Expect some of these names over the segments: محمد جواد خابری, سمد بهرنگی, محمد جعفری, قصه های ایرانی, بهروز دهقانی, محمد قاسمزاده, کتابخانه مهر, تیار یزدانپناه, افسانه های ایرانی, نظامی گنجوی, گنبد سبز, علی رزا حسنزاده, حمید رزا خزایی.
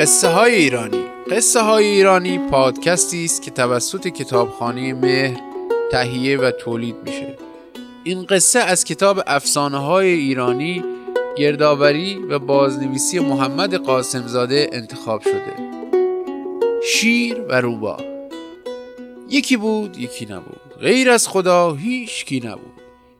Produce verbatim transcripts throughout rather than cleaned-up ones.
قصه های ایرانی. قصه های ایرانی پادکستی است که توسط کتابخانه مهر تهیه و تولید میشه. این قصه از کتاب افسانه های ایرانی، گردآوری و بازنویسی محمد قاسمزاده انتخاب شده. شیر و روباه. یکی بود، یکی نبود. غیر از خدا هیچ کی نبود.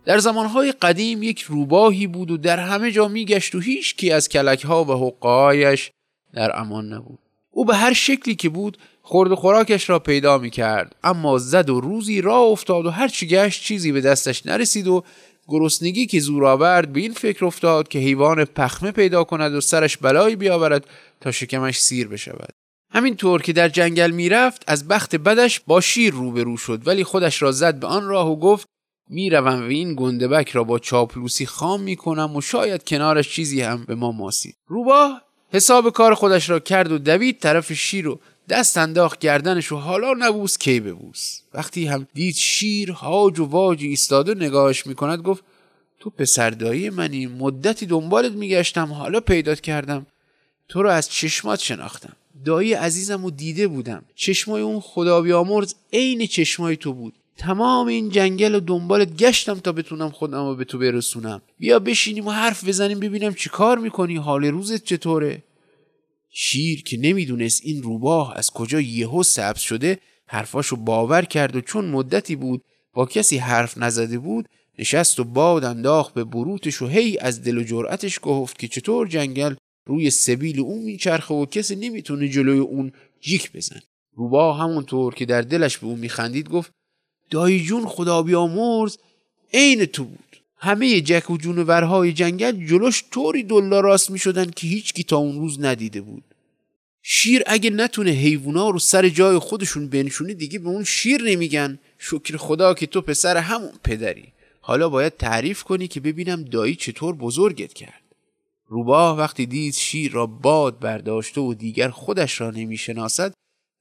در زمانهای قدیم یک روباهی بود و در همه جا میگشت و هیچ کی از کلکها و حقهایش در امان نبود. او به هر شکلی که بود خورد و خوراکش را پیدا میکرد، اما زد و روزی راه افتاد و هر چی گشت چیزی به دستش نرسید و گرسنگی که زور آورد به این فکر افتاد که حیوان پخمه پیدا کند و سرش بلایی بیاورد تا شکمش سیر بشود. همینطور که در جنگل میرفت از بخت بدش با شیر روبرو شد، ولی خودش را زد به آن راه و گفت میروم و این گندبک را با چاپلوسی خام میکنم و شاید کنارش چیزی هم به ما ماسید. روباه حساب کار خودش را کرد و دوید طرف شیر و دست انداخت گردنش و حالا نبوس کی ببوس. وقتی هم دید شیر هاج و واج ایستاده نگاهش میکند گفت تو پسر دایی منی، مدتی دنبالت میگشتم، حالا پیدات کردم، تو را از چشمات شناختم، دایی عزیزم رو دیده بودم، چشمای اون خدا بیامرز عین چشمای تو بود، تمام این جنگل رو دنبالت گشتم تا بتونم خودم رو به تو برسونم، بیا بشینیم و حرف بزنیم ببینم چی کار میکنی، حال روزت چطوره؟ شیر که نمیدونست این روباه از کجا یهو سبز شده حرفاشو باور کرد و چون مدتی بود با کسی حرف نزده بود نشست و باد انداخت به بروتش و هی از دل و جرأتش گفت که چطور جنگل روی سبیل اون میچرخه و کسی نمیتونه جلوی اون جیک بزن. روباه همونطور که در دلش به اون میخندید گفت دایی جون خدا بیامرز عین تو بود، همه جک و جونورهای جنگل جلوش طوری دلا راست می شدن که هیچ کی تا اون روز ندیده بود. شیر اگه نتونه حیونا رو سر جای خودشون بنشونه دیگه به اون شیر نمیگن، شکر خدا که تو پسر همون پدری، حالا باید تعریف کنی که ببینم دایی چطور بزرگت کرد. روباه وقتی دید شیر را باد برداشته و دیگر خودش را نمیشناسد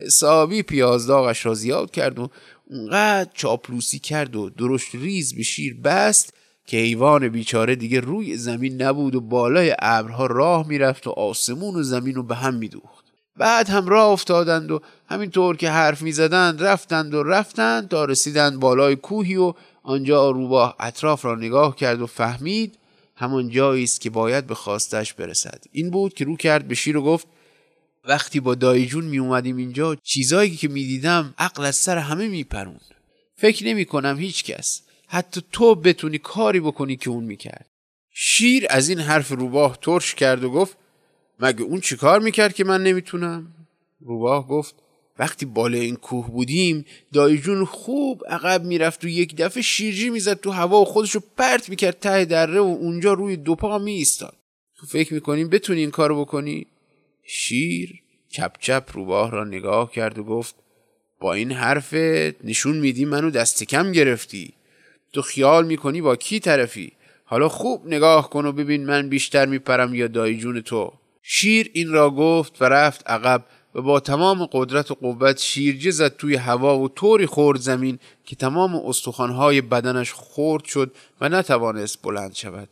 حسابی پیازداغش را زیاد کرد و اونقدر چاپلوسی کرد و درشت ریز به شیر بست که حیوان بیچاره دیگه روی زمین نبود و بالای ابرها راه میرفت و آسمون و زمین رو به هم میدوخت. بعد هم راه افتادند و همینطور که حرف میزدند رفتند و رفتند تا رسیدند بالای کوهی و آنجا روباه اطراف را نگاه کرد و فهمید همان جایی است که باید به خواستش برسد. این بود که رو کرد به شیر و گفت وقتی با دایی جون می اومدیم اینجا چیزایی که میدیدم عقل از سر همه میپروند، فکر نمی کنم هیچ کس حتی تو بتونی کاری بکنی که اون میکرد. شیر از این حرف روباه ترش کرد و گفت مگه اون چی کار میکرد که من نمیتونم؟ روباه گفت وقتی بالای این کوه بودیم دایی جون خوب عقب میرفت و یک دفعه شیرجی میزد تو هوا و خودشو پرت میکرد ته دره و اونجا روی دو پا می ایستاد. تو فکر میکنیم بتونی این کارو بکنی؟ شیر چپ چپ روباه را نگاه کرد و گفت با این حرفت نشون میدی منو دست کم گرفتی، تو خیال میکنی با کی طرفی؟ حالا خوب نگاه کن و ببین من بیشتر میپرم یا دایی جون تو. شیر این را گفت و رفت عقب و با تمام قدرت و قوت شیرجه زد توی هوا و طوری خورد زمین که تمام استخوانهای بدنش خورد شد و نتوانست بلند شود.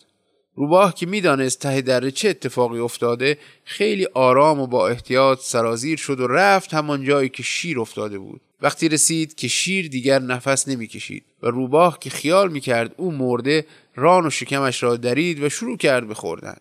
روباه که میدانست ته دره چه اتفاقی افتاده خیلی آرام و با احتیاط سرازیر شد و رفت همان جایی که شیر افتاده بود. وقتی رسید که شیر دیگر نفس نمیکشید و روباه که خیال میکرد او مرده ران و شکمش را درید و شروع کرد به خوردن.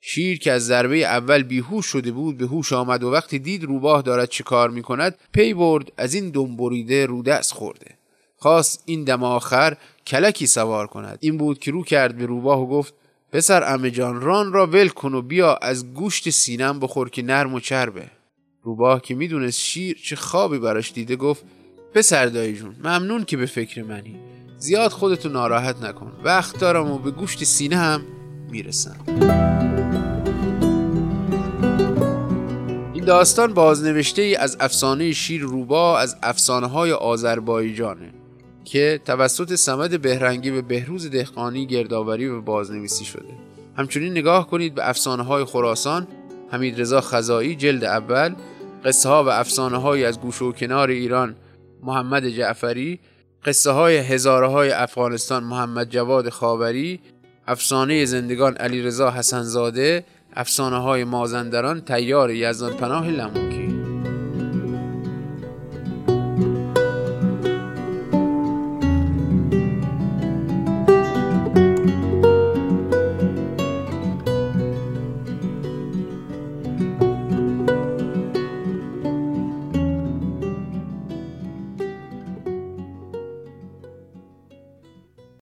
شیر که از ضربه اول بیهوش شده بود به هوش آمد و وقتی دید روباه دارد چه کار میکند پی برد از این دم بریده رودست خورده، خواست این دم آخر کلکی سوار کند. این بود که رو کرد به روباه و گفت پسر عمه جان ران را ول کن و بیا از گوشت سینم بخور که نرم و چربه. روباه که میدونست شیر چه خوابی براش دیده گفت پسر دایی جون ممنون که به فکر منی، زیاد خودتو ناراحت نکن، وقت دارم و به گوشت سینه هم میرسم. این داستان بازنوشته ای از افسانه شیر روباه از افسانه های آذربایجانه که توسط سمد بهرنگی و بهروز دهقانی گردآوری و بازنویسی شده. همچنین نگاه کنید به افسانه های خراسان، حمید رزا خزایی جلد اول، قصه ها و افسانه های از گوشه و کنار ایران محمد جعفری، قصه های هزاره های افغانستان محمد جواد خابری، افسانه زندگان علی رزا حسنزاده، افسانه های مازندران، تیار یزدانپناه لماکی.